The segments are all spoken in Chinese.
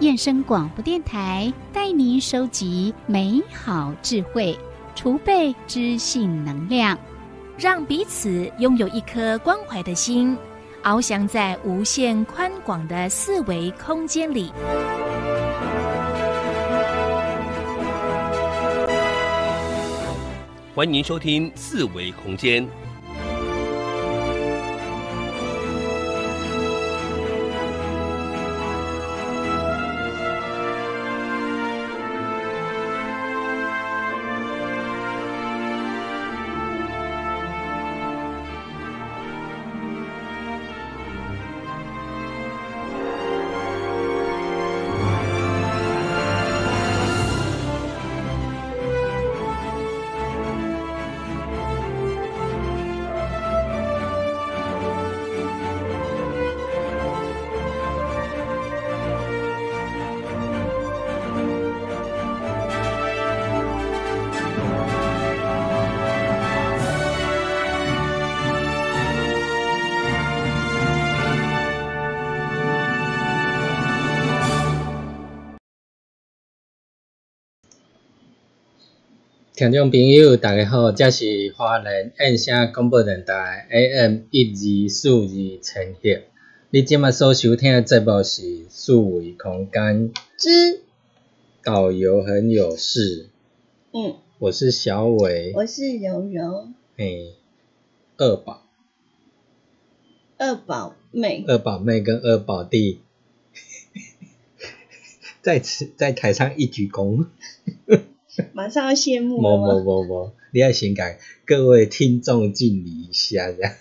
燕声广播电台带您收集美好智慧，储备知性能量，让彼此拥有一颗关怀的心，翱翔在无限宽广的四维空间里。欢迎您收听四维空间。听众朋友大家好，这是花莲燕声广播电台 AM1242 千赫。你现在所收听的节目是四维空间之导游很有事。我是小伟，我是柔柔。二宝，二宝妹，二宝妹跟二宝弟在台上一鞠躬。马上要谢幕了吗？不，你要先给各位听众敬礼一下，这样。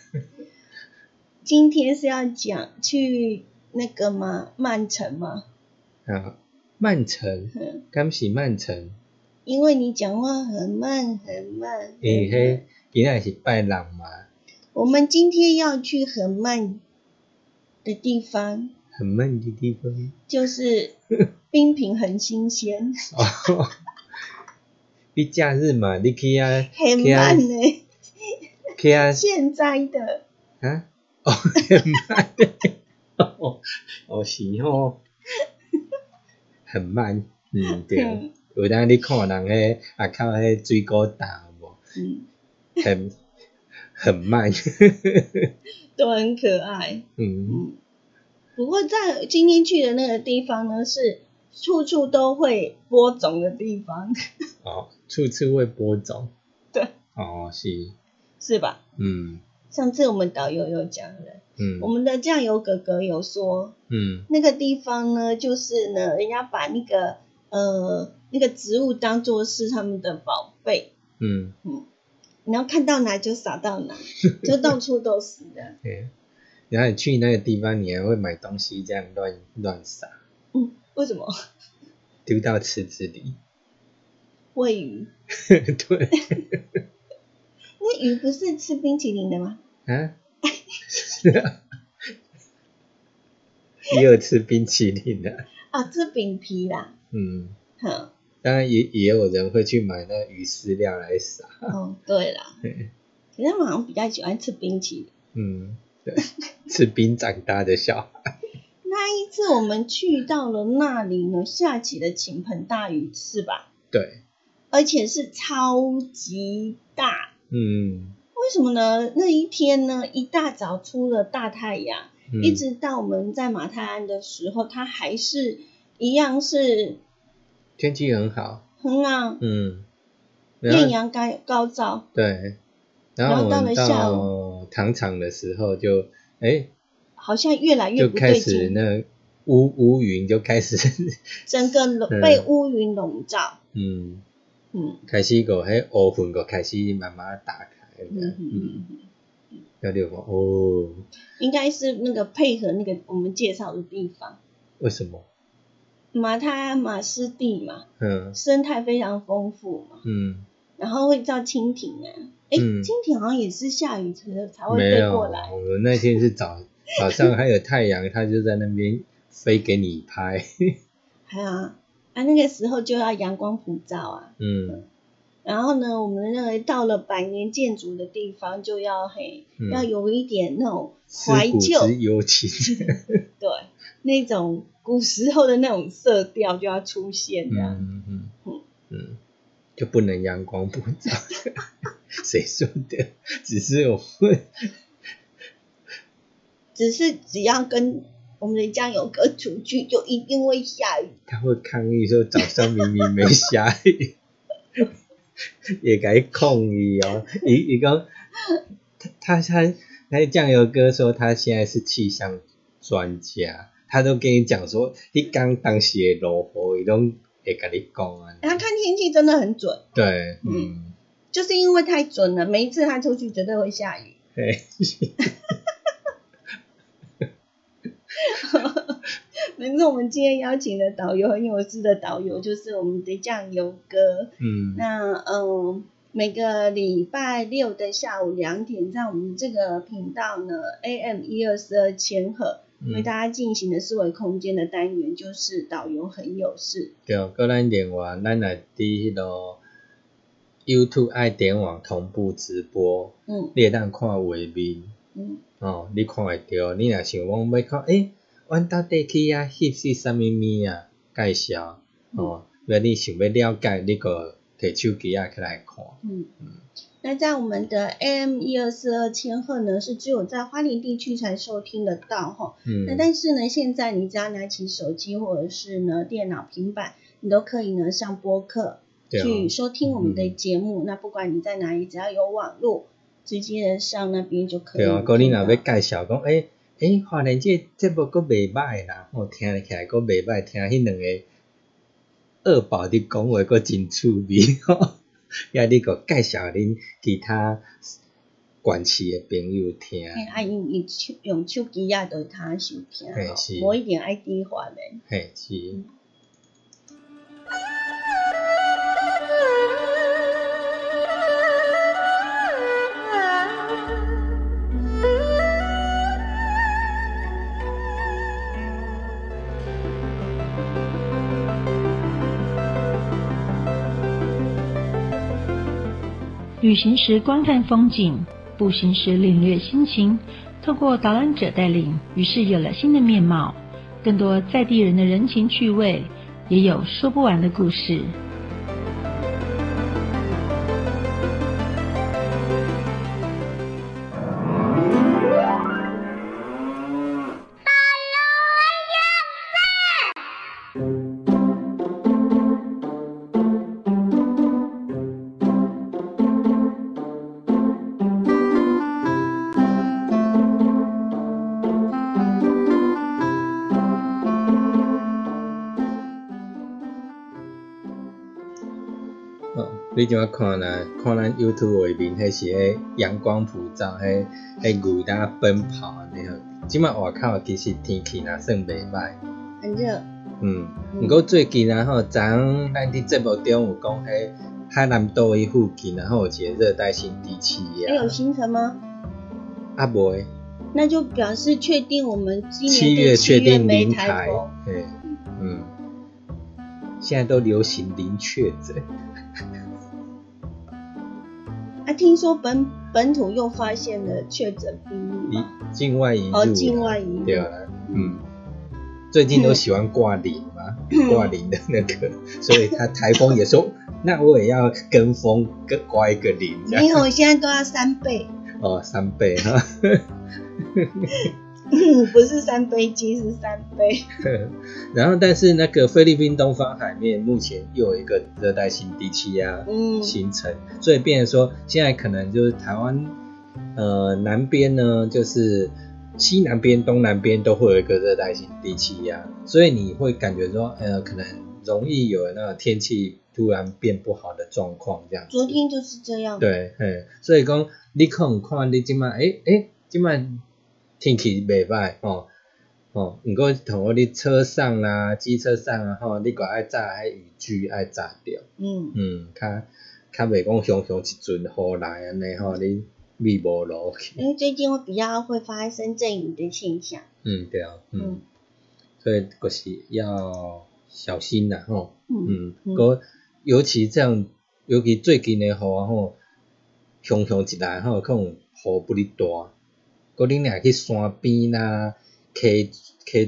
今天是要讲去那个吗？曼城吗？啊，曼城，刚是曼城。因为你讲话很慢很慢。嘿，今天是拜六嘛。我们今天要去很慢的地方。很慢的地方。就是冰品很新鲜。哦。你假日嘛，你去啊，很慢嘞，去啊，现在的啊，哦，很慢嘞，哦是吼，很慢，对，有当你看人迄啊靠迄水果打无，很慢，都很可爱，不过在今天去的那个地方呢是。处处都会播种的地方。哦，处处会播种。对。哦，是。是吧？上次我们导游有讲了。我们的酱油哥哥有说。那个地方呢，就是呢，人家把那个那个植物当作是他们的宝贝。然后看到哪就撒到哪，就到处都是的。对。然后你去那个地方，你还会买东西这样乱撒。为什么丢到池子里喂鱼？对，那鱼不是吃冰淇淋的吗？啊，是啊，也有吃冰淇淋的啊，吃饼皮啦。好，当然也有人会去买那鱼饲料来撒。哦，对啦，可是他们好像比较喜欢吃冰淇淋。对，吃冰长大的小孩。那一次我们去到了那里呢，下起了倾盆大雨，是吧？对，而且是超级大。为什么呢？那一天呢，一大早出了大太阳，一直到我们在马泰安的时候，它还是一样是天气很好。艳阳高照。对，然后到了下午糖厂的时候就好像越来越不对劲，就开始那乌云就开始，整个被乌云笼罩。开始个迄乌云个开始慢慢打开，要六个哦。应该是那个配合那个我们介绍的地方。为什么？马湿地嘛，生态非常丰富嘛，然后会叫蜻蜓啊，蜻蜓好像也是下雨才会飞过来。没有，我们那天是早上还有太阳，它就在那边飞给你拍。还有啊，那个时候就要阳光普照啊。然后呢，我们认为到了百年建筑的地方，就要要有一点那种怀旧、思古之幽情，对，那种古时候的那种色调就要出现的、啊。就不能阳光普照，谁说的？只是只要跟我们的酱油哥出去，就一定会下雨。他会抗议说早上明明没下雨。也该抗议哦，一个他酱油哥说他现在是气象专家，他都跟你讲说，你刚当时的落雨，伊拢会跟你讲啊。他看天气真的很准。对，就是因为太准了，每一次他出去绝对会下雨。对，反正我们今天邀请的导游很有趣的导游就是我们的酱油哥，那每个礼拜六的下午2点在我们这个频道呢 AM1242 千赫为大家进行的思维空间的单元就是导游很有事。对，再来另外我们在那个 YouTube 爱点网同步直播，你可以看画面，你看会到，你若想讲要看阮到底去遐翕是啥物物啊？介绍哦，若你想要了解，你个摕手机啊起来看。那在我们的 AM1242 千赫呢，是只有在花莲地区才收听得到哈。那但是呢，现在你只要拿起手机或者是呢电脑、平板，你都可以呢上播客去收听我们的节目。那不管你在哪里，只要有网络，直接的上那边就可以。对啊，哥你若要介绍讲花莲这部阁袂歹啦，听起来阁袂歹，听迄两个二宝的讲话阁真趣味吼。也你阁介绍恁其他县市的朋友听。用手机啊，就通收听吼，无一定爱电话咧。嘿是。旅行时观看风景，步行时领略心情，透过导览者带领，于是有了新的面貌，更多在地人的人情趣味，也有说不完的故事。你怎啊看啦？看咱 YouTube 下面，迄是迄阳光普照，迄牛在奔跑安尼哦。即卖外口其实天气呐算袂歹，很热。不过最近啊吼，昨昏咱伫节目中有讲迄海南岛伊附近，然后有一个热带性低气压。有形成吗？啊袂。那就表示确定我们今年7月没台风。现在都流行零确诊。听说本土又发现了确诊病例，境外移入，境外移入，对啊，最近都喜欢挂零嘛，挂零的那个，所以他台风也说，那我也要跟风，挂一个零。没有，现在都要3倍。哦，3倍哈，不是3杯鸡，是3倍。然后，但是那个菲律宾东方海面目前又有一个热带性低气压形成，所以变成说现在可能就是台湾南边呢，就是西南边、东南边都会有一个热带性低气压，所以你会感觉说可能容易有那个天气突然变不好的状况这样。昨天就是这样。对，嘿，所以讲你可能看你今晚，今晚天气袂歹吼，吼，不过同我你车上啦、机车上啊吼，你个爱炸爱雨具爱炸掉。嗯嗯，较袂讲常一阵雨来安尼吼，你米无落去。因为最近会比较会发生阵雨的现象。嗯，对啊，嗯，所以就是要小心啦吼。嗯嗯，尤其这样，尤其最近的雨吼，常一来吼，可能雨不哩大，佮恁若去山边啦、溪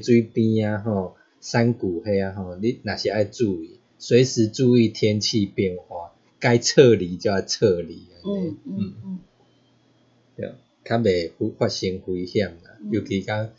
水边啊吼、山谷遐啊吼，你若是爱注意，随时注意天气变化，该撤离就要撤离。嗯嗯嗯，对，较袂发生危险啦，尤其甲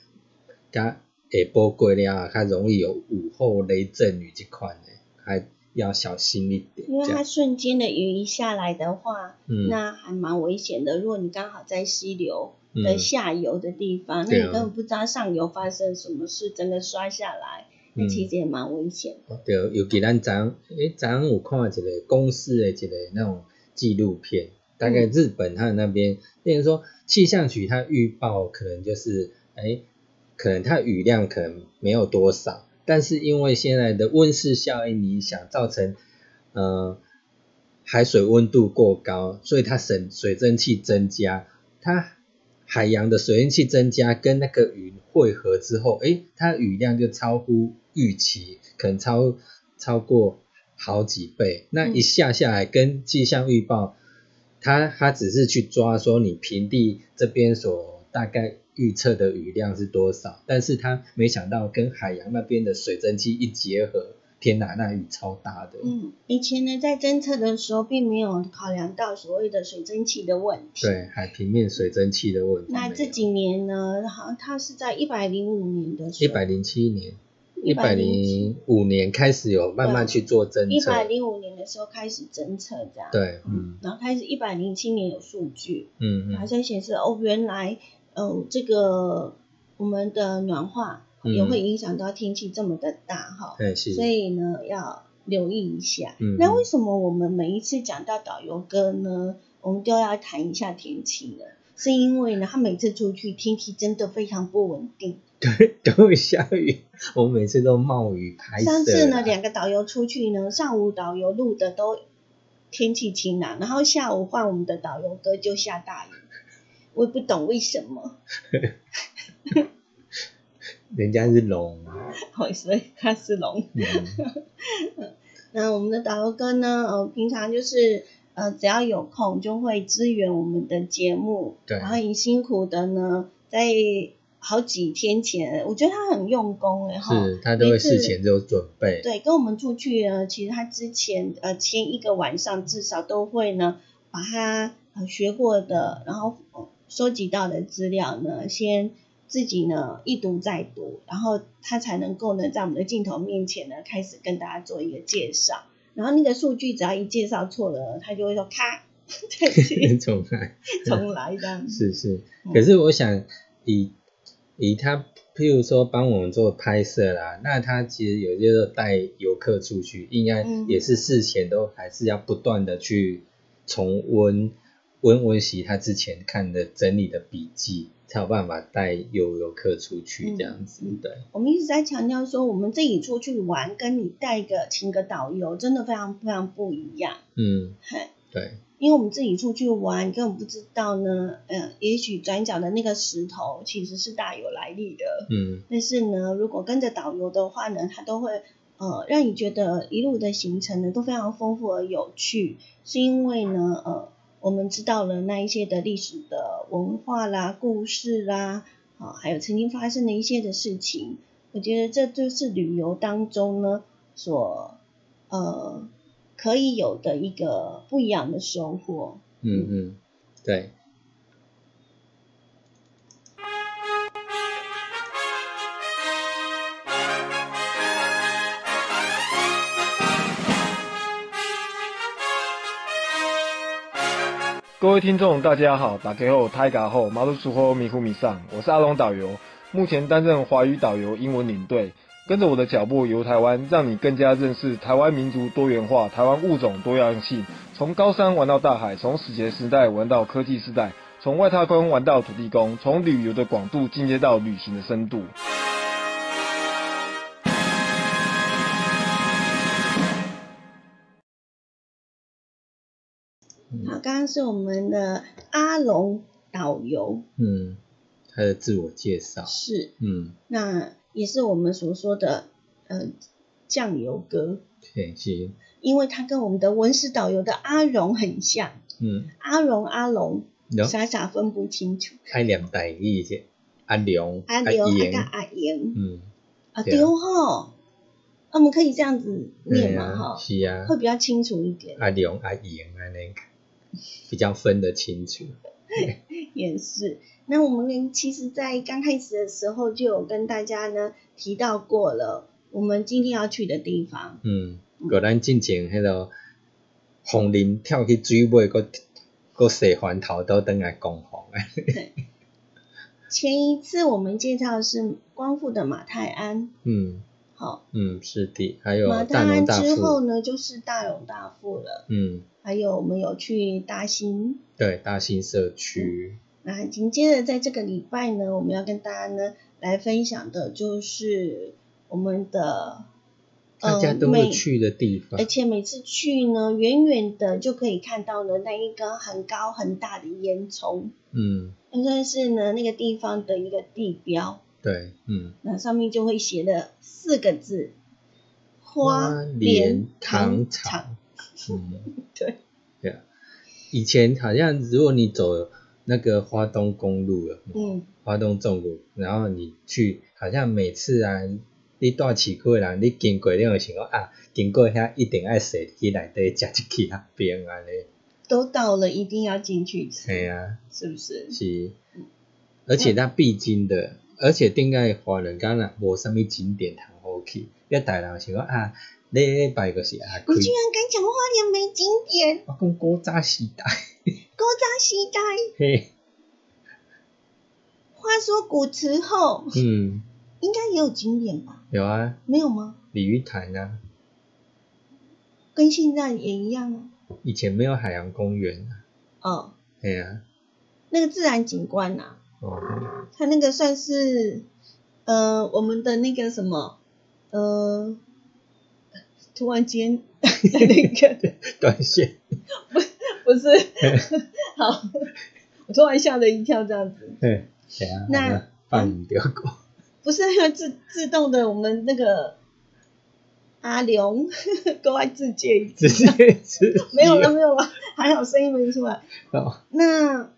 下晡过了，较容易有午后雷阵雨这款的，还要小心一点，因为它瞬间的雨一下来的话，那还蛮危险的。如果你刚好在溪流的下游的地方，那你根本不知道上游发生什么事，整个刷下来，那其实也蛮危险的。对，尤其咱昨天有看一个公视的一个那种纪录片，大概日本它那边，例如说气象局它预报可能就是，可能它雨量可能没有多少。但是因为现在的温室效应影响，造成海水温度过高，所以它水蒸气增加，它海洋的水蒸气增加跟那个云汇合之后，它雨量就超乎预期，可能超过好几倍。那一下下来，跟气象预报，它只是去抓说你平地这边所大概预测的雨量是多少，但是他没想到跟海洋那边的水蒸气一结合，天哪，那雨超大的。嗯，以前呢在侦测的时候并没有考量到所谓的水蒸气的问题，对，海平面水蒸气的问题。那这几年呢，好像它是在105年的时候，107年，105年开始有慢慢去做侦测，105年的时候开始侦测这样，对，嗯，然后开始107年有数据，嗯，还在显示原来。这个我们的暖化也会影响到天气这么的大哈，所以呢要留意一下。那为什么我们每一次讲到导游哥呢，我们都要谈一下天气呢？是因为呢他每次出去天气真的非常不稳定，对，都会下雨，我们每次都冒雨拍摄。上次呢两个导游出去呢，上午导游录的都天气晴朗，然后下午换我们的导游哥就下大雨。我也不懂为什么，人家是龙，所以他是龙。那我们的导游哥呢？平常就是只要有空就会支援我们的节目，然后很辛苦的呢，在好几天前，我觉得他很用功哎哈，是他都会事前就准备，对，跟我们出去呢，其实他之前前一个晚上至少都会呢把他学过的，然后收集到的资料呢，先自己呢一读再读，然后他才能够呢在我们的镜头面前呢开始跟大家做一个介绍。然后那个数据只要一介绍错了，他就会说咔，重来这样。是，可是我想以他，譬如说帮我们做拍摄啦，那他其实有些时候带游客出去，应该也是事前都还是要不断的去重温习他之前看的整理的笔记，才有办法带游客出去这样子。对，我们一直在强调说，我们自己出去玩，跟你请个导游，真的非常非常不一样。嗯，对，因为我们自己出去玩，根本不知道呢，也许转角的那个石头其实是大有来历的。嗯，但是呢，如果跟着导游的话呢，他都会。让你觉得一路的行程呢都非常丰富而有趣，是因为呢，我们知道了那一些的历史的文化啦、故事啦，还有曾经发生的一些的事情。我觉得这就是旅游当中呢所可以有的一个不一样的收获。嗯嗯，对。各位听众，大家好，打开后、泰嘎后、马路出后、迷糊迷上，我是阿龙导游，目前担任华语导游英文领队，跟着我的脚步游台湾，让你更加认识台湾民族多元化、台湾物种多样性。从高山玩到大海，从史前时代玩到科技时代，从外太空玩到土地公，从旅游的广度进阶到旅行的深度。好，刚刚是我们的阿龙导游，他的自我介绍是，那。 也是我们所说的酱油哥，对，是，因为他跟我们的文史导游的阿荣很像，阿荣阿龙，傻分不清楚，开两代一些，阿龙跟阿英，啊对吼，啊我们可以这样子念嘛哈，是啊，会比较清楚一点，阿龙阿英啊那个比较分得清楚，也是。 那我们其实，在刚开始的时候就有跟大家呢提到过了，我们今天要去的地方。果然进前迄个红林跳去水尾，个洗环头都等来讲红诶。前一次我们介绍是光复的马太鞍。好。是的，还有马太鞍之后呢，就是大勇大富了。还有我们有去大兴。对，大兴社区。那紧接着在这个礼拜呢，我们要跟大家呢来分享的就是我们的大家都会去的地方，而且每次去呢，远远的就可以看到呢那一根很高很大的烟囱，那算是呢那个地方的一个地标，对，那上面就会写了4个字，花莲糖厂，对，对啊，以前好像如果你走。 那个花东公路了，花东纵谷，然后你去，好像每次啊，你带市区的人，你经过你会想讲啊，经过遐一定爱坐去内底吃一去那边安尼。都到了，一定要进去吃。对啊，是不是？是，而且它必经的，而且顶个华人敢若无啥物景点通好去，要大人想讲啊。 礼拜就是啊，你居然敢讲花莲没景点？我讲古早时代，古早时代。嘿，话说古时候，应该也有景点吧？有啊。没有吗？鲤鱼潭啊，跟现在也一样啊。以前没有海洋公园啊。哦。对啊。那个自然景观啊。哦。它那个算是，我们的那个什么，突然间，那个短线，不是，好，我突然吓了一跳，这样子。对，那半条狗。不是，因为自动的，我们那个阿龙够爱自介一次。没有了，还好声音没出来。那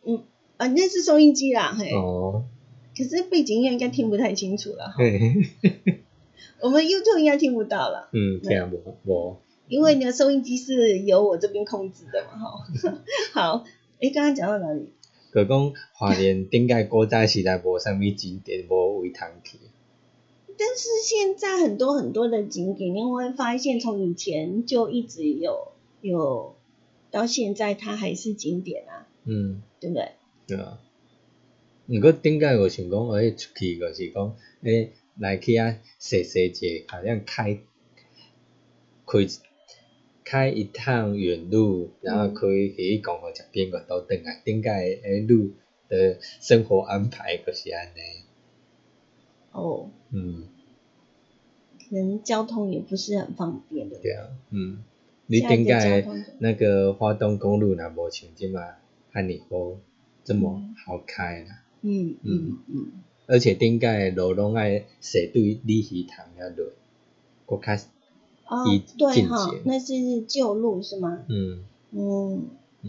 那是收音机啦，嘿。哦。可是背景音应该听不太清楚了。我们 YouTube 应该听不到了，听不，因为你的收音机是由我这边控制的嘛，好，刚刚讲到哪里？就讲华联顶个古早时代无啥物景点，无位通去。但是现在很多很多的景点，你会发现从以前就一直有，到现在它还是景点啊，对不对？对啊。不过顶个我想讲，出去就是讲，来去啊，踅，好像开一趟远路，然后可以去逛逛食边个倒转来，顶个路的生活安排就是安尼。哦。可能交通也不是很方便的。对啊，你顶个那个花东公路若无像即嘛，汉尼好这么好开啦。而且顶个路拢爱斜对鲤鱼塘遐落，搁较伊对哈，那是旧路是吗？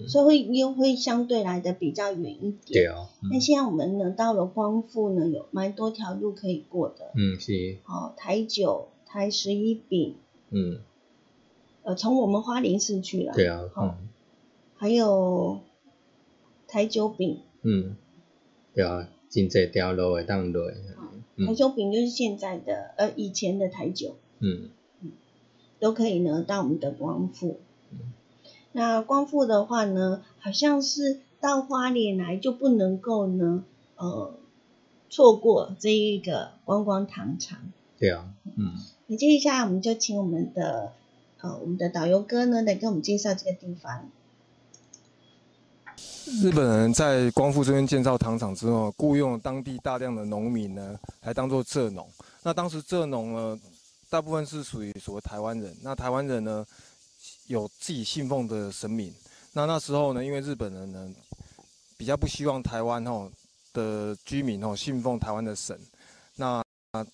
所以会相对来的比较远一点。对哦。那现在我们呢到了光复呢，有蛮多条路可以过的。是。好，台9、台11丙。从我们花莲市区啦。对啊。还有台9丙。对啊。 真侪条路会当落。台九丙就是现在的，以前的台9。都可以呢，到我们的光复。那光复的话呢，好像是到花莲来就不能够呢，错过这一个观光糖厂。对啊，嗯。那接下来我们就请我们的导游哥呢来给我们介绍这个地方。日本人在光复这边建造糖厂之后，雇佣当地大量的农民呢，来当做蔗农。那当时蔗农呢，大部分是属于所谓台湾人。那台湾人呢，有自己信奉的神明。那时候呢，因为日本人呢，比较不希望台湾的居民信奉台湾的神，那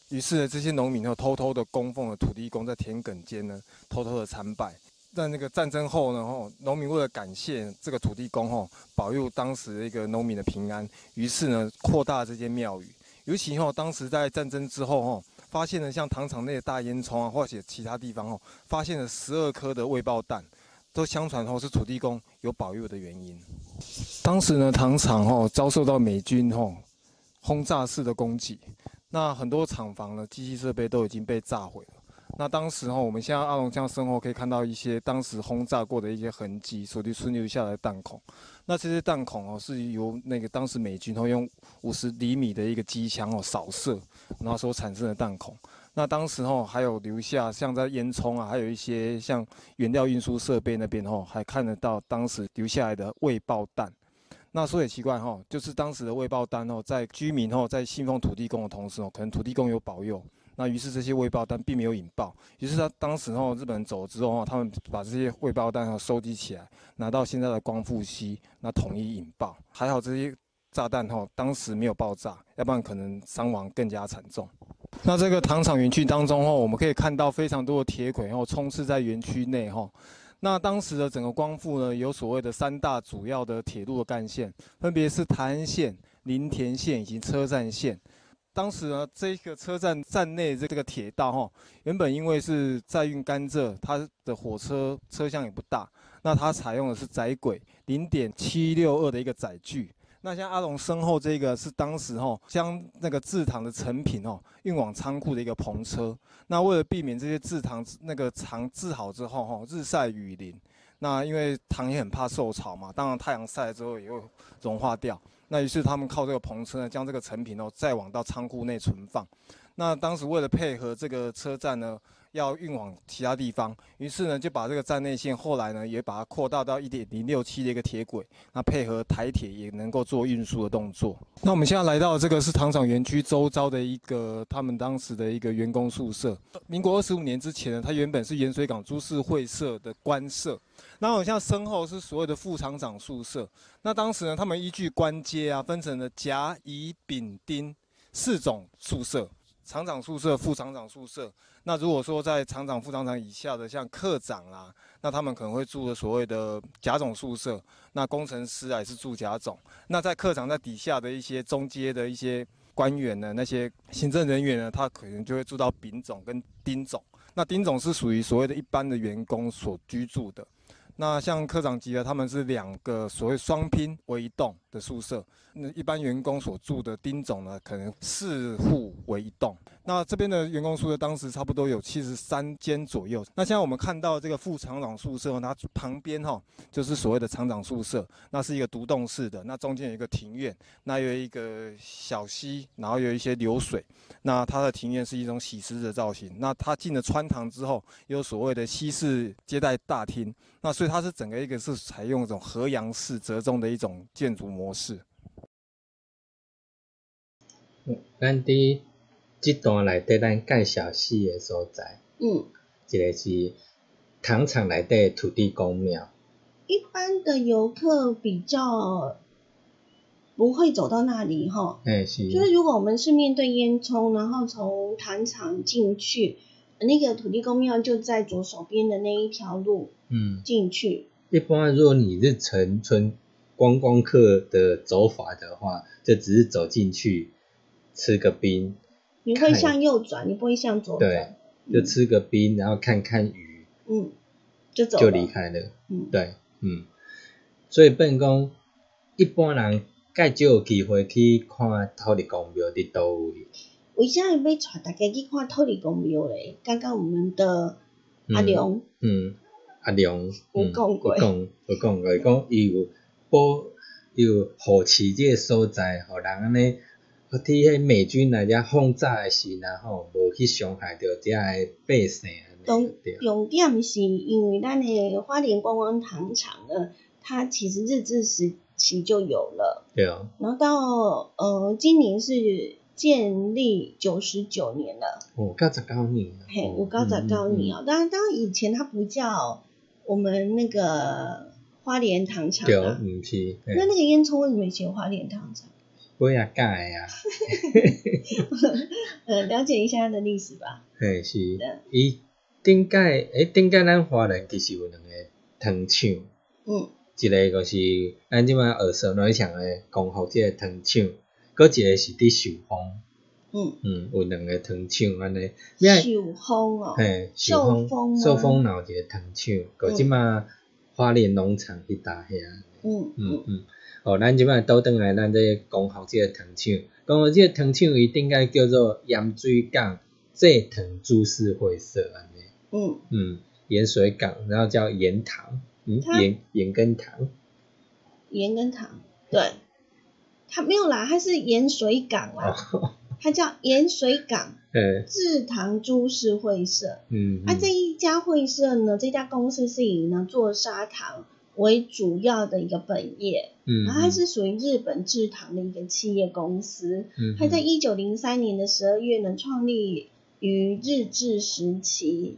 于是呢这些农民偷偷的供奉了土地公，在田埂间呢偷偷的参拜。在那个战争后呢，农民为了感谢这个土地公保佑当时的一个农民的平安，于是呢扩大这间庙宇。尤其当时在战争之后发现了像糖厂内的大烟囱啊，或者其他地方发现了12颗的未爆弹。都相传是土地公有保佑的原因。当时呢，糖厂遭受到美军轰炸式的攻击，那很多厂房呢、机器设备都已经被炸毁了。那当时我们现在阿龙江身后可以看到一些当时轰炸过的一些痕迹，所存留下来的弹孔。那这些弹孔是由那个当时美军用50厘米的一个机枪扫射，然后所产生的弹孔。那当时还有留下像在烟囱啊，还有一些像原料运输设备那边还看得到当时留下来的未爆弹。那说也奇怪就是当时的未爆弹在居民在信奉土地公的同时可能土地公有保佑，那于是这些未爆弹并没有引爆。于是他当时日本人走了之后他们把这些未爆弹收集起来，拿到现在的光复西，那统一引爆。还好这些炸弹当时没有爆炸，要不然可能伤亡更加惨重。那这个糖厂园区当中我们可以看到非常多的铁轨充斥在园区内那当时的整个光复呢，有所谓的3大主要的铁路的干线，分别是台安线、林田线以及车站线。当时呢，这个车站站内这个铁道原本因为是载运甘蔗，它的火车车厢也不大，那它采用的是窄轨0.762的一个载距。那像阿龙身后这个是当时将那个制糖的成品运往仓库的一个篷车。那为了避免这些制糖那个糖制好之后日晒雨淋，那因为糖也很怕受潮嘛，当然太阳晒了之后也会融化掉。那于是他们靠这个篷车呢，将这个成品再往到仓库内存放。那当时为了配合这个车站呢，要运往其他地方，于是呢就把这个站内线后来呢也把它扩大到1.067的一个铁轨，那配合台铁也能够做运输的动作。那我们现在来到这个是糖厂园区周遭的一个他们当时的一个员工宿舍。民国25年之前呢，它原本是盐水港株式会社的官舍。那我像身后是所谓的副厂长宿舍。那当时呢他们依据官阶啊分成了甲、乙、丙、丁4种宿舍。厂长宿舍、副厂长宿舍，那如果说在厂长、副厂长以下的，像科长啦，那他们可能会住的所谓的甲种宿舍。那工程师也是住甲种。那在科长在底下的一些中阶的一些官员呢，那些行政人员呢，他可能就会住到丙种跟丁种。那丁种是属于所谓的一般的员工所居住的。那像科长级的，他们是2个所谓双拼为一栋的宿舍。那一般员工所住的丁种呢，可能4户为一栋。那这边的员工宿舍当时差不多有73间左右。那现在我们看到这个副厂长宿舍，它旁边就是所谓的厂长宿舍，那是一个独栋式的，那中间有一个庭院，那有一个小溪，然后有一些流水。那它的庭院是一种洗石的造型。那它进了穿堂之后，有所谓的西式接待大厅。那所以它是整个一个是采用一种河洋式折中的一种建筑模式。咱伫这段内底，咱介绍4个所在。一个是糖厂内底土地公庙。一般的游客比较不会走到那里哈。是。就是如果我们是面对烟囱，然后从糖厂进去。那个土地公庙就在左手边的那一条路，进去。一般如果你是纯观光客的走法的话，就只是走进去吃个冰。你会向右转，你不会向左转。对，就吃个冰，然后看看鱼，就走了，就离开了。对，所以变讲，一般人介少有机会去看土地公庙伫倒位。为啥要带大家去看土地公庙嘞？刚刚我们的阿龙，阿龙有讲过，伊有保，伊有扶持这个所在，互人安尼伫迄美军来遮轰炸诶时，然后无去伤害到遮个百姓。重点是因为咱诶花莲观光糖厂呢，它其实日治时期就有了。对啊。然后到今年是建立99年了。59年。嘿，59年哦。当然以前它不叫我们那个花莲糖厂啊。对，唔是。那个烟囱为什么以前花莲糖厂？我也改呀，了解一下它的历史吧。嘿，是，伊顶届咱华人其实有两个糖厂，一个就是咱即摆耳熟能详的光复这个糖厂，搁一个是伫寿丰，有两个糖厂安尼。寿丰哦，嘿，寿丰有一个糖厂，搁即摆花莲农场去搭遐。咱即摆倒转来，咱咧讲好即个糖厂，讲好即个糖厂，伊顶个叫做盐水港蔗糖株式会社安尼。盐水港，然后叫盐糖，盐跟糖。盐跟糖，对，它没有啦，它是盐水港啦，它叫盐水港蔗糖株式会社。这一家会社呢，这家公司是以呢做砂糖为主要的一个本业，然后它是属于日本制糖的一个企业公司。它在1903年的12月呢，创立于日治时期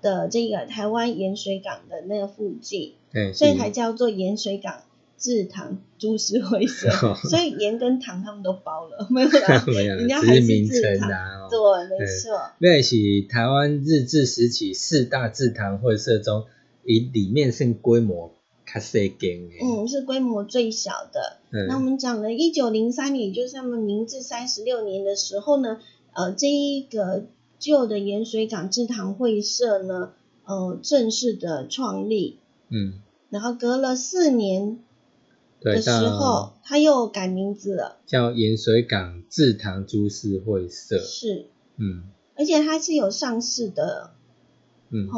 的这个台湾盐水港的那个附近，所以才叫做盐水港制糖株式会社。所以盐跟糖他们都包了，没有啦，人家还是制糖。对，没错。那是台湾日治时期4大制糖会社中，里面是规模。是规模最小的。那我们讲了1903年，也就是他们明治36年的时候呢，这一个旧的盐水港制糖会社呢，正式的创立。然后隔了4年的时候，他又改名字了，叫盐水港制糖株式会社。是。而且它是有上市的。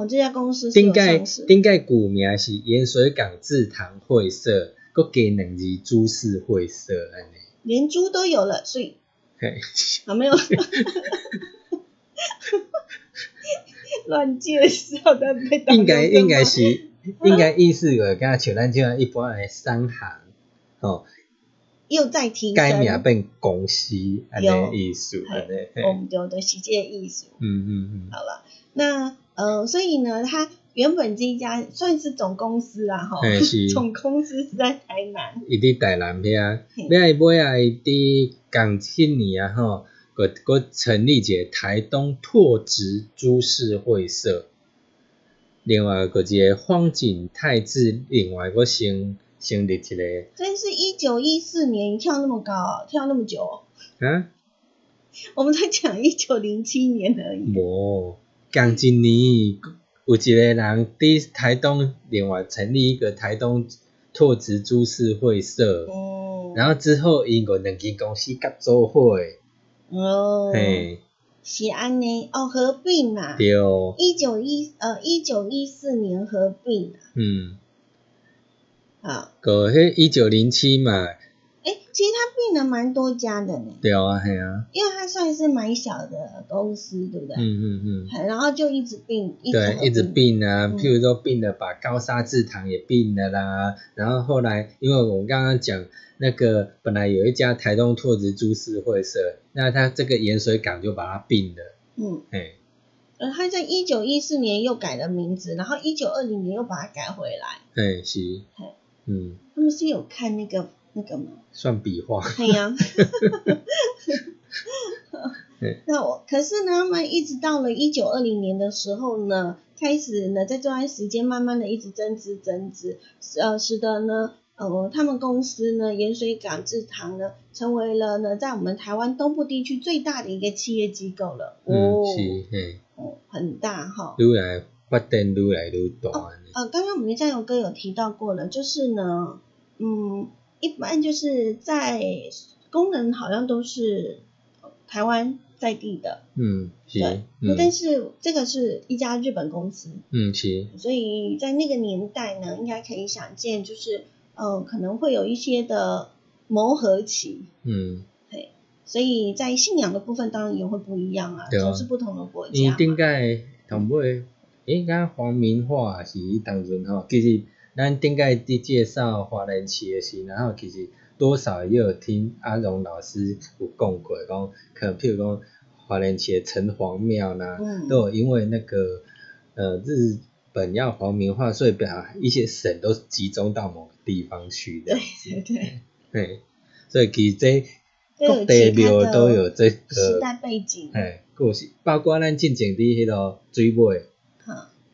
这家公司是有上市。顶届股名是盐水港制糖会社，佮加两字株式会社安尼。连株都有了，所以。没有。乱介绍的被打。应该意思个，敢像咱像一般的商行，又再提升，改名变公司安尼意思安尼。我们就是这个意思。好了，那。所以呢，他原本这一家算是总公司啦，总公司是在台南。伊伫台南遐，尾后尾啊，伊伫2007年啊佮成立一个台东拓殖株式会社，另外佮一个荒井泰治，另外佮成立一个。真是1914年，跳那么高，跳那么久。我们才讲1907年而已。同一年，有一个人伫台东，另外成立一个台东拓殖株式会社。然后之后，因个两间公司合作伙。是安尼合并嘛？对。1914年合并。好。个迄1907嘛。其实它并了蛮多家的呢。对啊。因为它算是蛮小的公司，对不对？然后就一直并，一直并啊。譬如说并了，把高砂制糖也并了啦。然后后来，因为我们刚刚讲那个本来有一家台东拓殖株式会社，那它这个盐水港就把它并了。而它在1914年又改了名字，然后1920年又把它改回来。他们是有看那个嘛，算笔画。可是呢，他们一直到了1920年的时候呢，开始呢，在这段时间慢慢的一直增资，使得呢，他们公司呢，盐水港制糖呢，成为了呢，在我们台湾东部地区最大的一个企业机构了。很大哈。越来越大。刚刚我们酱油哥有提到过了，就是呢，一般就是在工人好像都是台湾在地的，对，但是这个是一家日本公司，所以在那个年代呢，应该可以想见，就是可能会有一些的磨合期，所以在信仰的部分当然也会不一样啊，都是不同的国家。因为顶届同尾，咱黄明化是当阵吼，其实咱顶届伫介绍华人区的时，然后其实多少也有听阿荣老师有讲过，讲可能譬如讲华人区的城隍庙啦、啊嗯，都有因为那个日本要皇民化，所以把一些省都集中到某个地方去的。对对对。对，所以其实这各地庙都有这个时代背景。哎，故事包括咱进前的迄个水尾，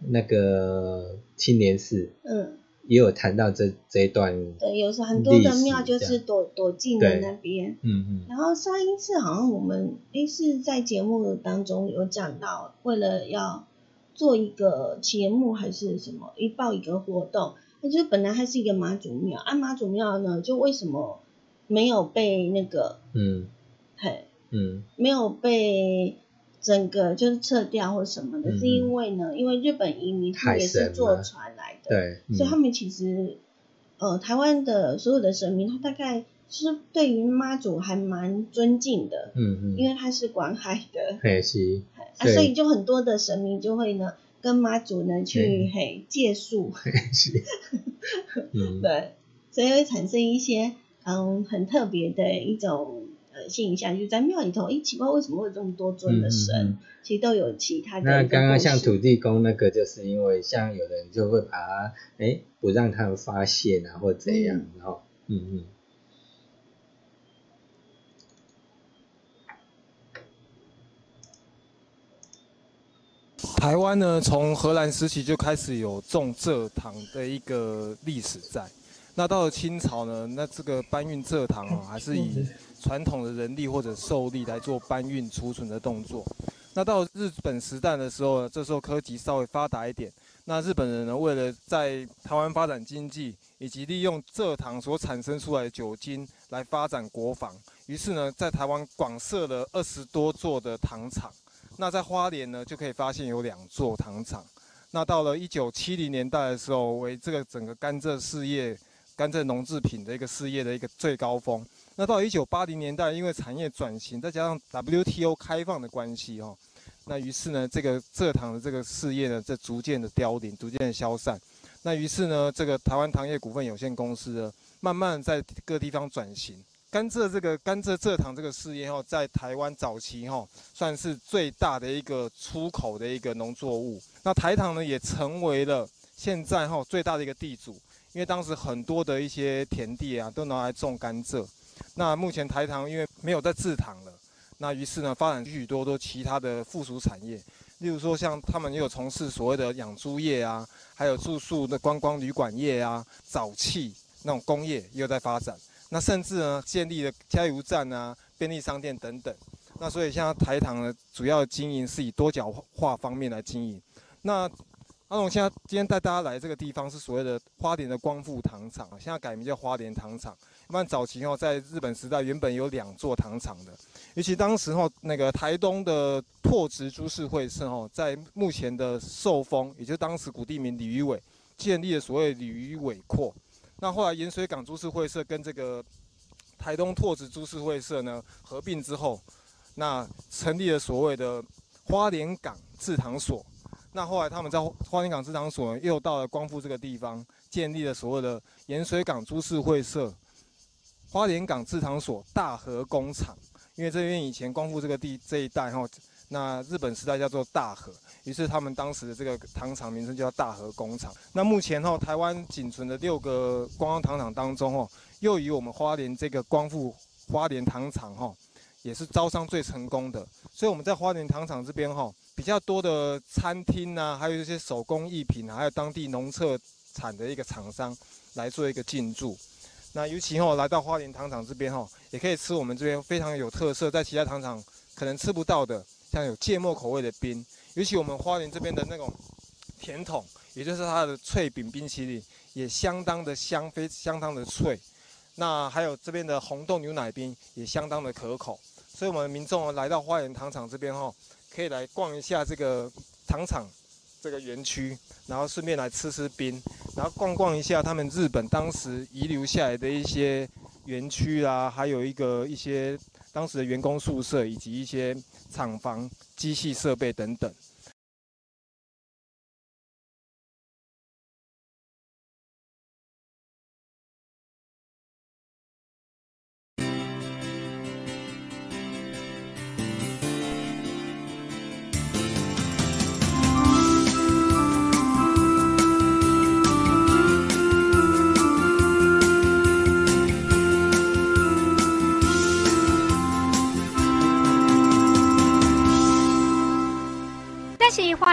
那个青莲寺，嗯，也有谈到这一段。对，有时候很多的庙就是躲进了那边。嗯嗯。然后上一次好像我们是在节目当中有讲到，为了要做一个节目还是什么，一报一个活动，那就是本来还是一个妈祖庙，啊妈祖庙呢，就为什么没有被那个，嗯，嘿，嗯，没有被整个就是撤掉或什么的，嗯、是因为呢，因为日本移民他们也是坐船来的，对、嗯，所以他们其实，台湾的所有的神明，他大概是对于妈祖还蛮尊敬的，嗯嗯，因为他是管海的，嘿是，啊，所以就很多的神明就会呢跟妈祖呢去嘿借宿，是，嗯，对，所以会产生一些很特别的一种现象，就在庙里头，奇怪为什么会有这么多尊的神，嗯嗯嗯，其实都有其他的。那刚刚像土地公那个，就是因为像有人就会把它不让他们发现啊，或怎样，嗯，然后嗯嗯。台湾呢，从荷兰时期就开始有种蔗糖的一个历史在。那到了清朝呢，那这个搬运蔗糖啊，还是以传统的人力或者兽力来做搬运储存的动作。那到日本时代的时候呢，这时候科技稍微发达一点，那日本人呢，为了在台湾发展经济，以及利用蔗糖所产生出来的酒精来发展国防，于是呢，在台湾广设了20多座的糖厂。那在花莲呢，就可以发现有2座糖厂。那到了1970年代的时候，为这个整个甘蔗事业、甘蔗农制品的一个事业的一个最高峰。那到1980年代，因为产业转型，再加上 WTO 开放的关系哦，那于是呢，这个蔗糖的这个事业呢，就逐渐的凋零，逐渐的消散。那于是呢，这个台湾糖业股份有限公司呢，慢慢在各地方转型。甘蔗蔗糖这个事业哦，在台湾早期哦，算是最大的一个出口的一个农作物。那台糖呢，也成为了现在哦最大的一个地主，因为当时很多的一些田地啊，都拿来种甘蔗。那目前台糖因为没有在制糖了，那于是呢，发展许多多其他的附属产业，例如说像他们也有从事所谓的养猪业啊，还有住宿的观光旅馆业啊，沼气那种工业也有在发展。那甚至呢，建立了加油站啊、便利商店等等。那所以现在台糖呢，主要经营是以多角化方面来经营。那阿龙今天带大家来这个地方是所谓的花莲的光复糖厂，现在改名叫花莲糖厂。一般早期哦，在日本时代原本有2座糖厂的，尤其当时哦，那个台东的拓殖株式会社哦，在目前的寿丰，也就是当时古地名鲤鱼尾，建立了所谓鲤鱼尾扩。那后来盐水港株式会社跟这个台东拓殖株式会社呢合并之后，那成立了所谓的花莲港制糖所。那后来他们在花莲港制糖所呢又到了光复这个地方，建立了所谓的盐水港株式会社、花莲港制糖所大和工厂。因为这边以前光复这个这一带哈，那日本时代叫做大和，于是他们当时的这个糖厂名称就叫大和工厂。那目前哦，台湾仅存的6个观光糖厂当中哦，又以我们花莲这个光复花莲糖厂哦，也是招商最成功的。所以我们在花莲糖厂这边哦，比较多的餐厅啊，还有一些手工艺品啊，还有当地农特产的一个厂商来做一个进驻。那尤其哦，来到花莲糖厂这边哦，也可以吃我们这边非常有特色，在其他糖厂可能吃不到的，像有芥末口味的冰。尤其我们花莲这边的那种甜筒，也就是它的脆饼冰淇淋，也相当的香，非相当的脆。那还有这边的红豆牛奶冰也相当的可口，所以我们民众来到花莲糖厂这边哦，可以来逛一下这个糖厂这个园区，然后顺便来吃吃冰，然后逛逛一下他们日本当时遗留下来的一些园区啦，还有一些当时的员工宿舍以及一些厂房、机器设备等等。花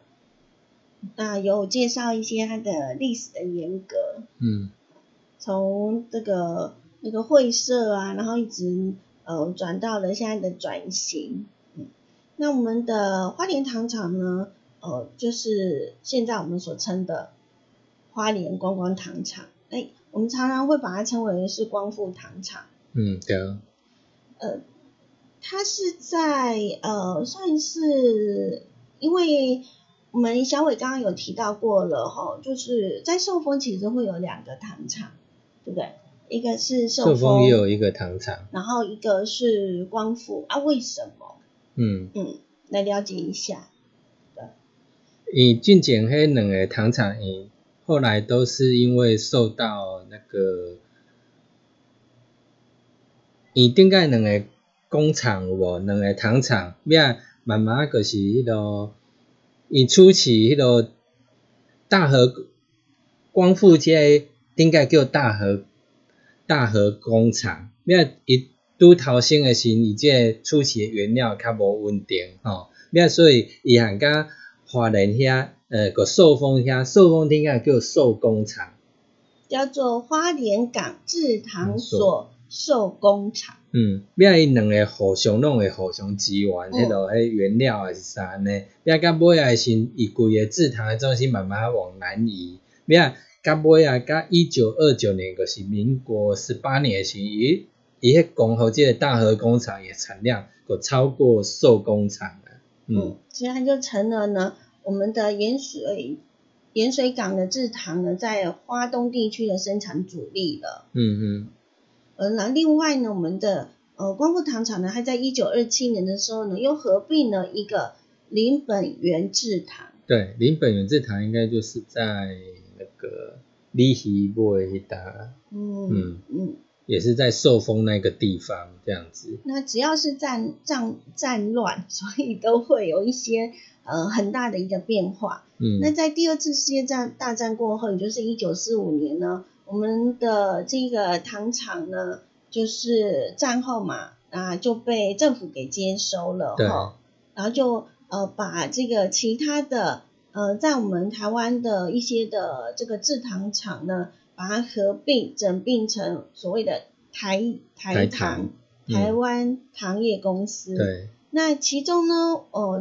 有介绍一些它的历史的沿革，从这个那个会社啊，然后一直转到了现在的转型，那我们的花莲糖厂呢，就是现在我们所称的花莲观光糖厂，我们常常会把它称为是光复糖厂，对啊，它是在算是因为。我们小伟刚刚有提到过了哈，就是在寿丰其实会有2个糖厂，对不对？一个是寿丰也有一个糖厂，然后一个是光复啊，为什么？来了解一下。对，以进前那2个糖厂，后来都是因为受到那个，以顶个2个工厂有无？2个糖厂，变慢慢就是迄个。伊初期迄落大和光复街顶个叫大和工厂，了伊拄头先个时，伊即个初期原料较无稳定吼，了所以伊行到花莲遐，寿丰顶个叫寿工厂，叫做花莲港制糖所寿工厂。了伊2个互相支援，迄原料啊是啥呢？了到尾啊是伊规个制糖的中心慢慢往南移，了到尾啊到1929年就是民国18年的时候，伊迄光复这个大和工厂的产量，就超过寿工厂了。所以它就成了呢，我们的盐水港的制糖呢，在花东地区的生产主力了。另外呢，我们的光复糖厂呢，还在1927年的时候呢，又合并了一个林本源制糖。对，林本源制糖应该就是在那个里溪尾那搭，也是在寿丰那个地方这样子。那只要是战乱，所以都会有一些很大的一个变化。那在第2次世界大战过后，也就是1945年呢。我们的这个糖厂呢，就是战后嘛，就被政府给接收了哈，然后就把这个其他的在我们台湾的一些的这个制糖厂呢，把它合并整并成所谓的台糖台湾糖业公司。对，那其中呢，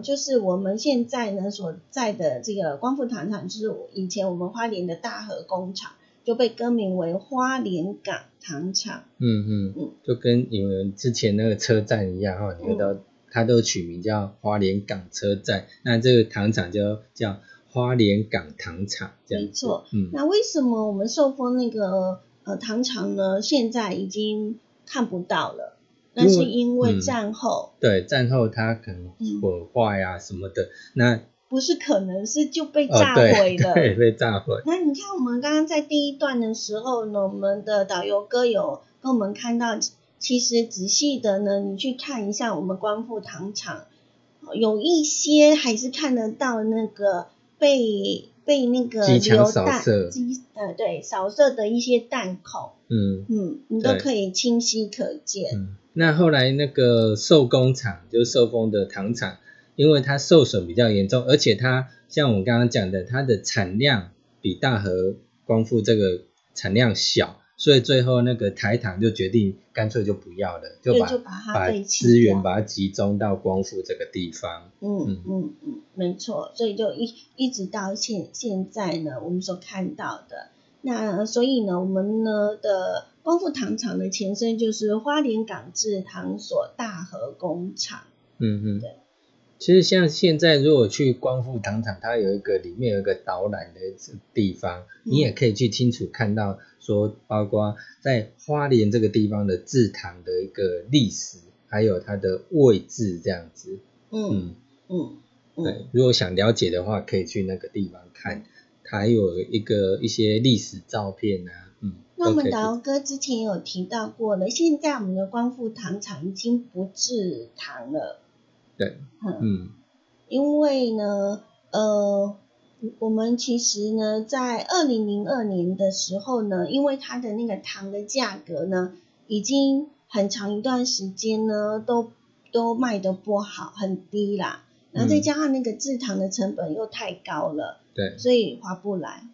就是我们现在呢所在的这个光复糖厂，就是以前我们花莲的大和工厂。就被更名为花莲港糖厂。就跟你们之前那个车站一样哈，它都取名叫花莲港车站，那这个糖厂就叫花莲港糖厂。没错。那为什么我们寿丰那个糖厂呢，现在已经看不到了？那是因为战后。对，战后它可能毁坏啊什么的。那不是可能是就被炸毁了，对，被炸毁。那你看我们刚刚在第1段的时候呢，我们的导游哥有跟我们看到，其实仔细的呢，你去看一下我们光复糖厂，有一些还是看得到那个被那个流弹扫射的一些弹孔，你都可以清晰可见。那后来那个寿工厂就是寿丰的糖厂。因为它受损比较严重，而且它像我们刚刚讲的，它的产量比大和光复这个产量小，所以最后那个台糖就决定干脆就不要了，就把资源把它集中到光复这个地方。没错，所以就一直到现在呢，我们所看到的。那所以呢，我们呢的光复糖厂的前身就是花莲港制糖所大和工厂。对。其实像现在如果去光复糖厂，它有一个里面有一个导览的地方，你也可以去清楚看到说包括在花莲这个地方的制糖的一个历史，还有它的位置这样子。对，如果想了解的话可以去那个地方看，还有一些历史照片啊。那我们导游哥之前有提到过了，现在我们的光复糖厂已经不制糖了。对，因为呢，我们其实呢，在2002年的时候呢，因为它的那个糖的价格呢，已经很长一段时间呢，都卖得不好，很低啦。然后再加上那个制糖的成本又太高了，对，所以划不来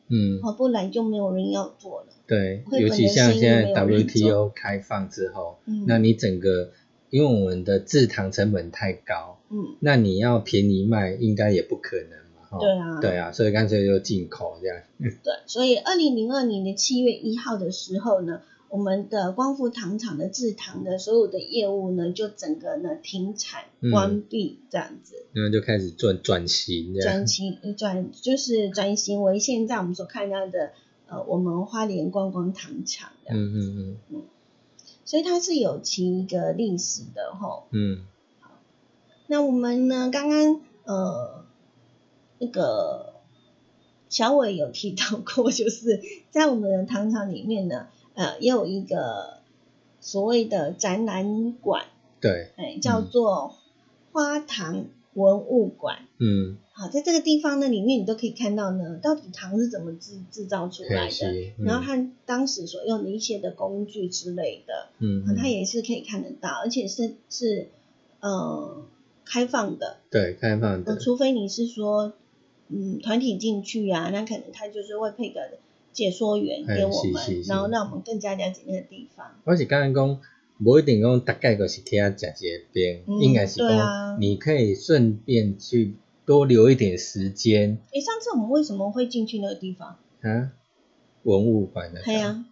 就没有人要做了。对，尤其像现在 WTO 开放之后，那你整个。因为我们的制糖成本太高，那你要便宜卖应该也不可能嘛，对啊，所以干脆就进口这样。对，所以2002年的7月1号的时候呢，我们的光复糖厂的制糖的所有的业务呢，就整个呢停产关闭这样子，然后就开始转型这样，转型为现在我们所看到的我们花莲观光糖厂这样子。所以它是有其一个历史的吼。好，那我们呢，刚刚那个小伟有提到过，就是在我们的糖厂里面呢，也有一个所谓的展览馆，对，叫做花糖文物馆。好，在这个地方呢，里面你都可以看到呢，到底糖是怎么制造出来的，然后它当时所用的一些的工具之类的，它也是可以看得到，而且是开放的，对，开放的，除非你是说团体进去啊，那可能它就是会配个解说员给我们，然后让我们更加了解那个地方。我是刚才说。不一定说大概就是去那吃一遍，应该是说你可以顺便去多留一点时间。上次我们为什么会进去那个地方？文物馆的。对啊，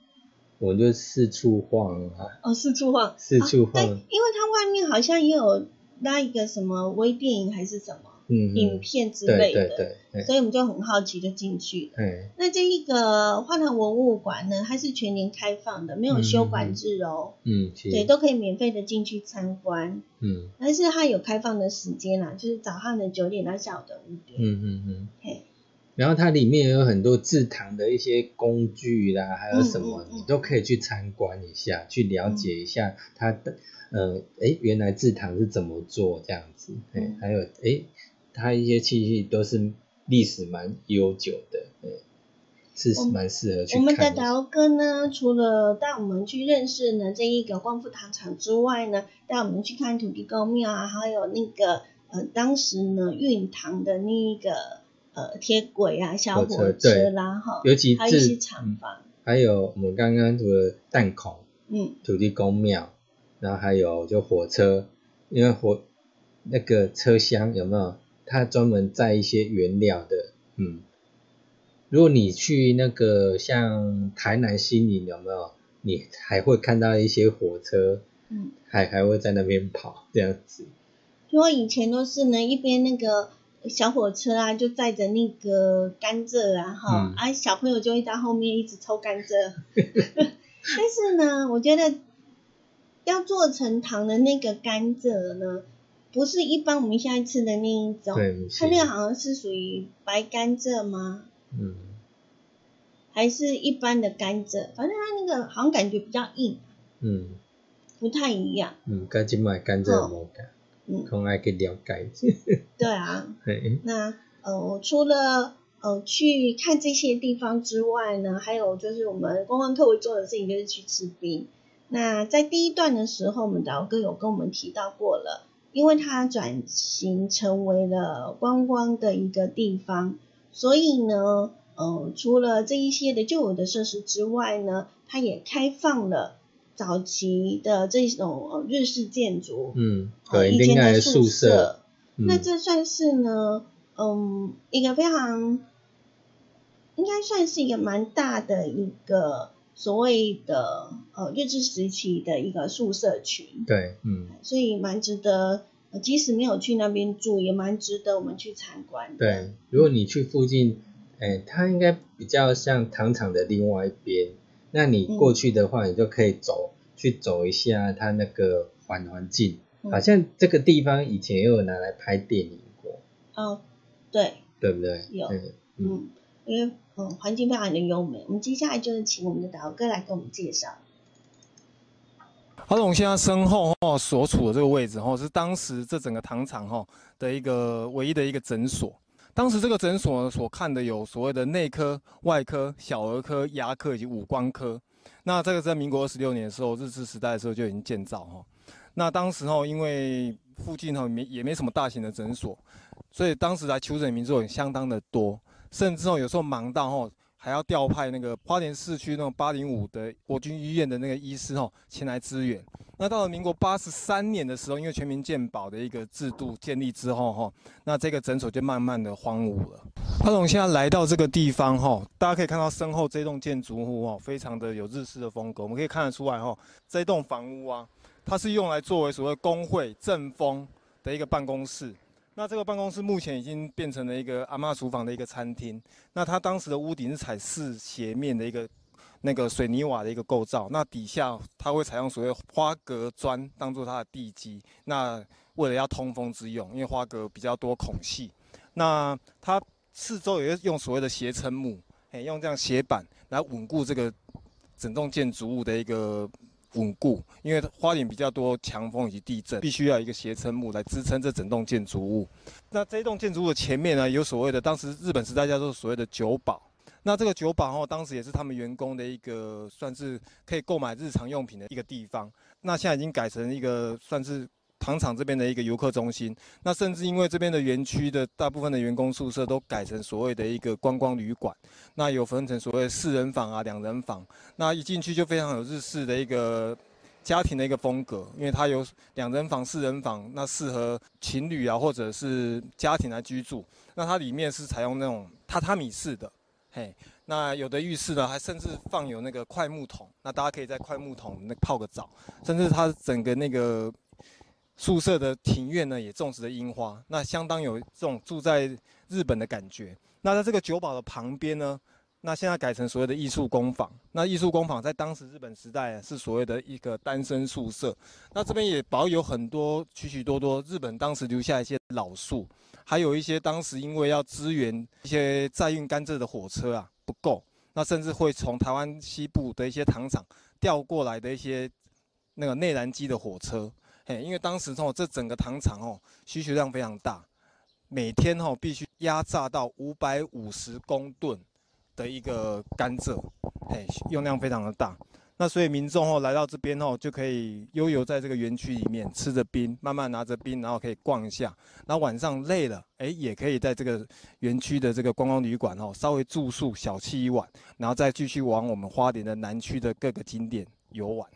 我就四处晃啊。四处晃。因为它外面好像也有那一个什么微电影还是什么影片之类的，对，所以我们就很好奇就进去了。那这一个花糖文物馆呢，它是全年开放的，没有休馆制哦。对，都可以免费的进去参观。但是它有开放的时间啦，就是早上的9点到下午的5点。然后它里面有很多制糖的一些工具啦，还有什么你都可以去参观一下，去了解一下它的原来制糖是怎么做这样子。还有它一些器具都是历史蛮悠久的，是蛮适合去看。我们的导游哥呢，除了带我们去认识呢这一个光复糖厂之外呢，带我们去看土地公庙啊，还有那个当时呢运糖的那个铁轨啊、小火车啦，尤其还有一些厂房，还有我们刚刚的弹孔，土地公庙，然后还有就火车，因为那个车厢有没有？它专门载一些原料的，如果你去那个像台南新营有没有？你还会看到一些火车，还会在那边跑这样子。因为以前都是呢，一边那个小火车啊，就载着那个甘蔗啊，小朋友就会在后面一直抽甘蔗。但是呢，我觉得要做成糖的那个甘蔗呢。不是一般我们现在吃的那一种，它那个好像是属于白甘蔗吗？还是一般的甘蔗？反正它那个好像感觉比较硬，不太一样。跟现在甘蔗无同，可爱去了解。对啊，那除了去看这些地方之外呢，还有就是我们观光客会做的事情就是去吃冰。那在第一段的时候，我们导游哥有跟我们提到过了。因为它转型成为了观光的一个地方，所以呢，除了这一些的旧有的设施之外呢，它也开放了早期的这种日式建筑，嗯，对，以前的宿舍，嗯，那这算是呢，嗯，一个非常，应该算是一个蛮大的一个所谓的日治时期的一个宿舍群，对，嗯，所以蛮值得。即使没有去那边住，也蛮值得我们去参观的。对，如果你去附近，它应该比较像糖厂的另外一边。那你过去的话，你就可以去走一下它那个环境，好像这个地方以前也有拿来拍电影过。哦，对，对不对？有，嗯，因为环境非常的优美。我们接下来就是请我们的导游哥来给我们介绍。好，我们现在身后所处的这个位置是当时这整个糖厂的一个唯一的一个诊所。当时这个诊所所看的有所谓的内科、外科、小儿科、牙科以及五官科。那这个在民国26年的时候，日治时代的时候就已经建造那当时因为附近也没什么大型的诊所，所以当时来求诊民众也相当的多，甚至有时候忙到还要调派那个花莲市区那种805的国军医院的那个医师前来支援。那到了民国83年的时候，因为全民健保的一个制度建立之后那这个诊所就慢慢的荒芜了。那我们现在来到这个地方大家可以看到身后这栋建筑物非常的有日式的风格。我们可以看得出来这栋房屋它是用来作为所谓工会政风的一个办公室。那这个办公室目前已经变成了一个阿嬤厨房的一个餐厅。那它当时的屋顶是采四斜面的一个那个水泥瓦的一个构造，那底下它会采用所谓花格砖当做它的地基，那为了要通风之用，因为花格比较多孔隙。那它四周也用所谓的斜撑木，用这样斜板来稳固这个整栋建筑物的一个稳固，因为花莲比较多强风以及地震，必须要一个斜撑木来支撑这整栋建筑物。那这栋建筑物的前面呢，有所谓的当时日本时代叫做所谓的酒保。那这个酒保当时也是他们员工的一个算是可以购买日常用品的一个地方。那现在已经改成一个算是糖厂这边的一个游客中心。那甚至因为这边的园区的大部分的员工宿舍都改成所谓的一个观光旅馆，那有分成所谓4人房啊、2人房。那一进去就非常有日式的一个家庭的一个风格，因为它有2人房、4人房，那适合情侣啊或者是家庭来居住。那它里面是采用那种榻榻米式的，那有的浴室呢还甚至放有那个快木桶，那大家可以在快木桶那泡个澡，甚至它整个那个宿舍的庭院呢也种植了樱花，那相当有这种住在日本的感觉。那在这个酒保的旁边呢，那现在改成所谓的艺术工坊。那艺术工坊在当时日本时代是所谓的一个单身宿舍。那这边也保有很多许多日本当时留下一些老树，还有一些当时因为要支援一些载运甘蔗的火车啊不够，那甚至会从台湾西部的一些糖厂调过来的一些那个内燃机的火车。因为当时这整个糖厂需求量非常大，每天必须压榨到550公吨的一个甘蔗，用量非常的大。那所以民众来到这边就可以悠游在这个园区里面，吃着冰，慢慢拿着冰，然后可以逛一下。然后晚上累了，也可以在这个园区的这个观光旅馆稍微住宿小憩一晚，然后再继续往我们花莲的南区的各个景点游玩。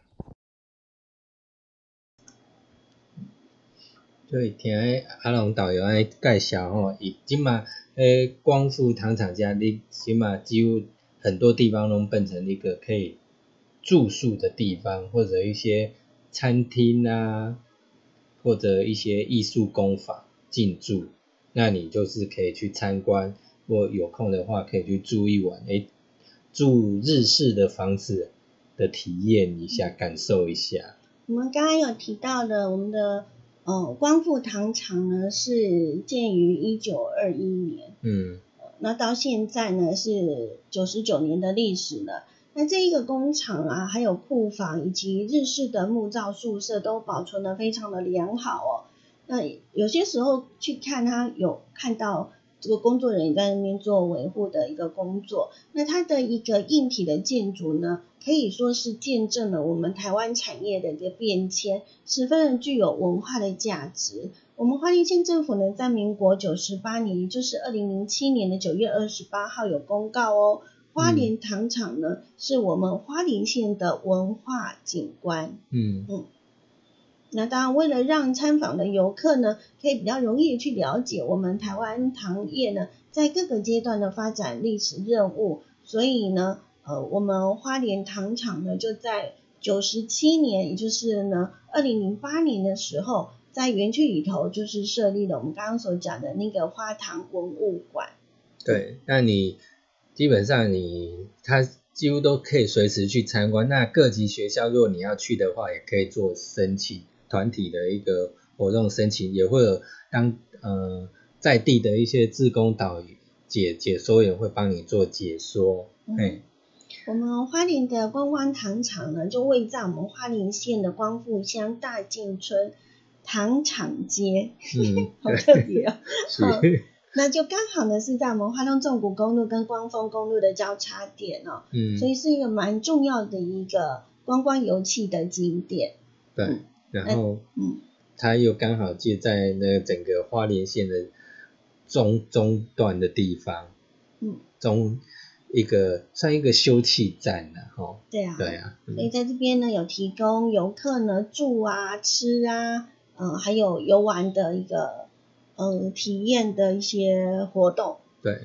对，听阿龙导游安尼介绍伊即马光复糖厂家，你起码几乎很多地方都变成一个可以住宿的地方，或者一些餐厅啊，或者一些艺术工坊进驻，那你就是可以去参观，或有空的话可以去住一晚，住日式的房子的体验一下，感受一下。我们刚刚有提到的，我们的光复糖厂呢是建于1921年，嗯，那到现在呢是99年的历史了。那这一个工厂啊，还有库房以及日式的木造宿舍都保存得非常的良好哦。那有些时候去看它，有看到这个工作人员在那边做维护的一个工作。那它的一个硬体的建筑呢，可以说是见证了我们台湾产业的一个变迁，十分的具有文化的价值。我们花莲县政府呢，在民国98年，也就是2007年的9月28号有公告哦，花莲糖厂呢是我们花莲县的文化景观。那当然为了让参访的游客呢可以比较容易去了解我们台湾糖业呢在各个阶段的发展历史任务，所以呢我们花莲糖厂呢就在97年，也就是呢2008年的时候，在园区里头就是设立了我们刚刚所讲的那个花糖文物馆。对，那你基本上它几乎都可以随时去参观，那各级学校如果你要去的话也可以做申请，团体的一个活动申请，也会有当在地的一些志工导解说员会帮你做解说。我们花莲的观光糖厂呢就位在我们花莲县的光复乡大进村糖厂街。好特别哦。那就刚好呢是在我们花东纵谷公路跟光丰公路的交叉点哦。所以是一个蛮重要的一个观光油气的景点。对，然后它又刚好介在那整个花莲县的中段的地方。一个算一个休憩站了，对啊，所以在这边呢有提供游客呢住啊吃啊还有游玩的一个体验的一些活动。对，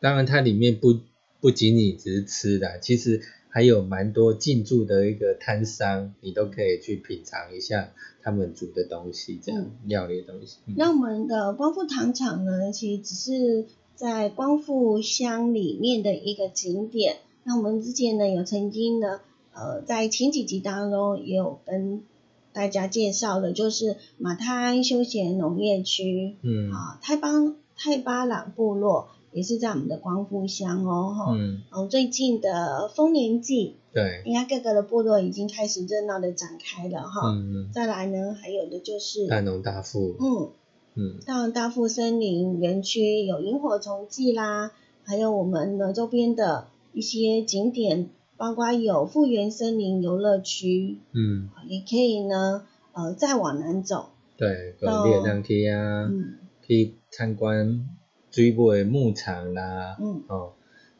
当然它里面不仅仅只是吃的，其实还有蛮多进驻的一个摊商，你都可以去品尝一下他们煮的东西，这样料理的东西。那我们的光复糖厂呢其实只是在光复乡里面的一个景点，那我们之前呢有曾经呢在前几集当中也有跟大家介绍的，就是马太鞍休闲农业区，太巴朗部落也是在我们的光复乡最近的丰年祭，对，应该各个的部落已经开始热闹的展开了再来呢还有的就是大农大富大富森林园区有萤火虫季啦，还有我们的周边的一些景点，包括有复原森林游乐区，也可以呢再往南走，对，到猎人去啊，去参观水尾牧场啦，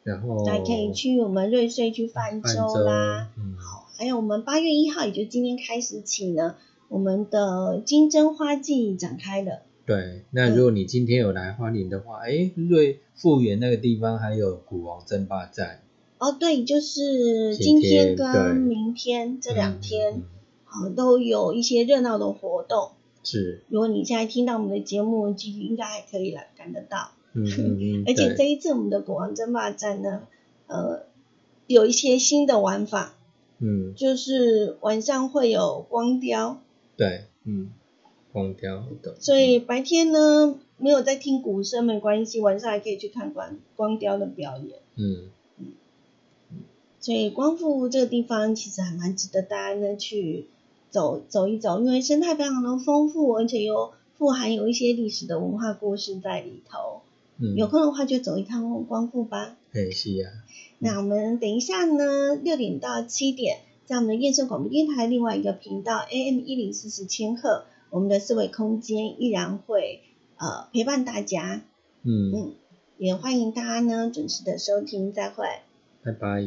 然后还可以去我们瑞穗去泛舟啦，好，还有我们8月1号，也就今天开始起呢，我们的金针花季展开了。对，那如果你今天有来花莲的话，复原那个地方还有古王争霸战。对，就是今天跟明天这2天都有一些热闹的活动。是，如果你现在听到我们的节目，其实应该还可以来赶得到。而且这一次我们的古王争霸战呢，有一些新的玩法。就是晚上会有光雕。对，光雕，所以白天呢没有在听鼓声没关系，晚上还可以去看光雕的表演。所以光复这个地方其实还蛮值得大家呢去走一走，因为生态非常的丰富，而且又富含有一些历史的文化故事在里头。有空的话就走一趟光复吧。是啊。那我们等一下呢6点到7点，在我们的燕声广播电台另外一个频道 AM1040 千赫，我们的思维空间依然会陪伴大家。也欢迎大家呢准时的收听，再会，拜拜。